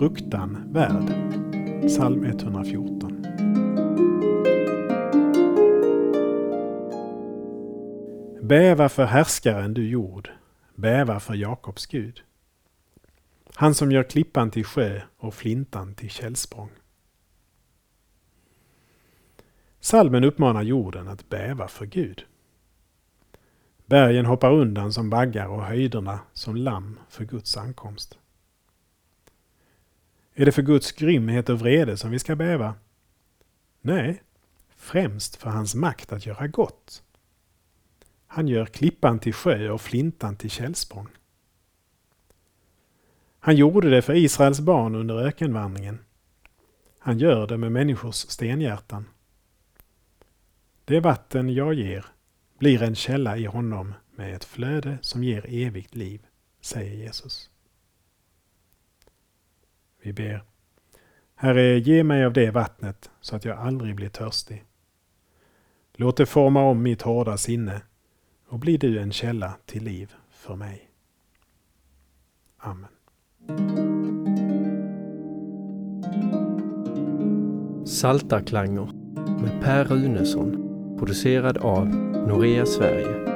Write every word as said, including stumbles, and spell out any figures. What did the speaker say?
fruktan värd. Psalm etthundrafjorton. Bäva för härskaren du jord, bäva för Jakobs Gud. Han som gör klippan till sjö och flintan till källsprång. Psalmen uppmanar jorden att bäva för Gud. Bergen hoppar undan som baggar och höjderna som lamm för Guds ankomst. Är det för Guds grymhet och vrede som vi ska bäva? Nej, främst för hans makt att göra gott. Han gör klippan till sjö och flintan till källsprång. Han gjorde det för Israels barn under ökenvandringen. Han gör det med människors stenhjärtan. Det vatten jag ger blir en källa i honom med ett flöde som ger evigt liv, säger Jesus. Vi ber: Herre, ge mig av det vattnet så att jag aldrig blir törstig. Låt det forma om mitt hårda sinne och bli du en källa till liv för mig. Amen. Saltarklanger med Per Runesson, producerad av Norea Sverige.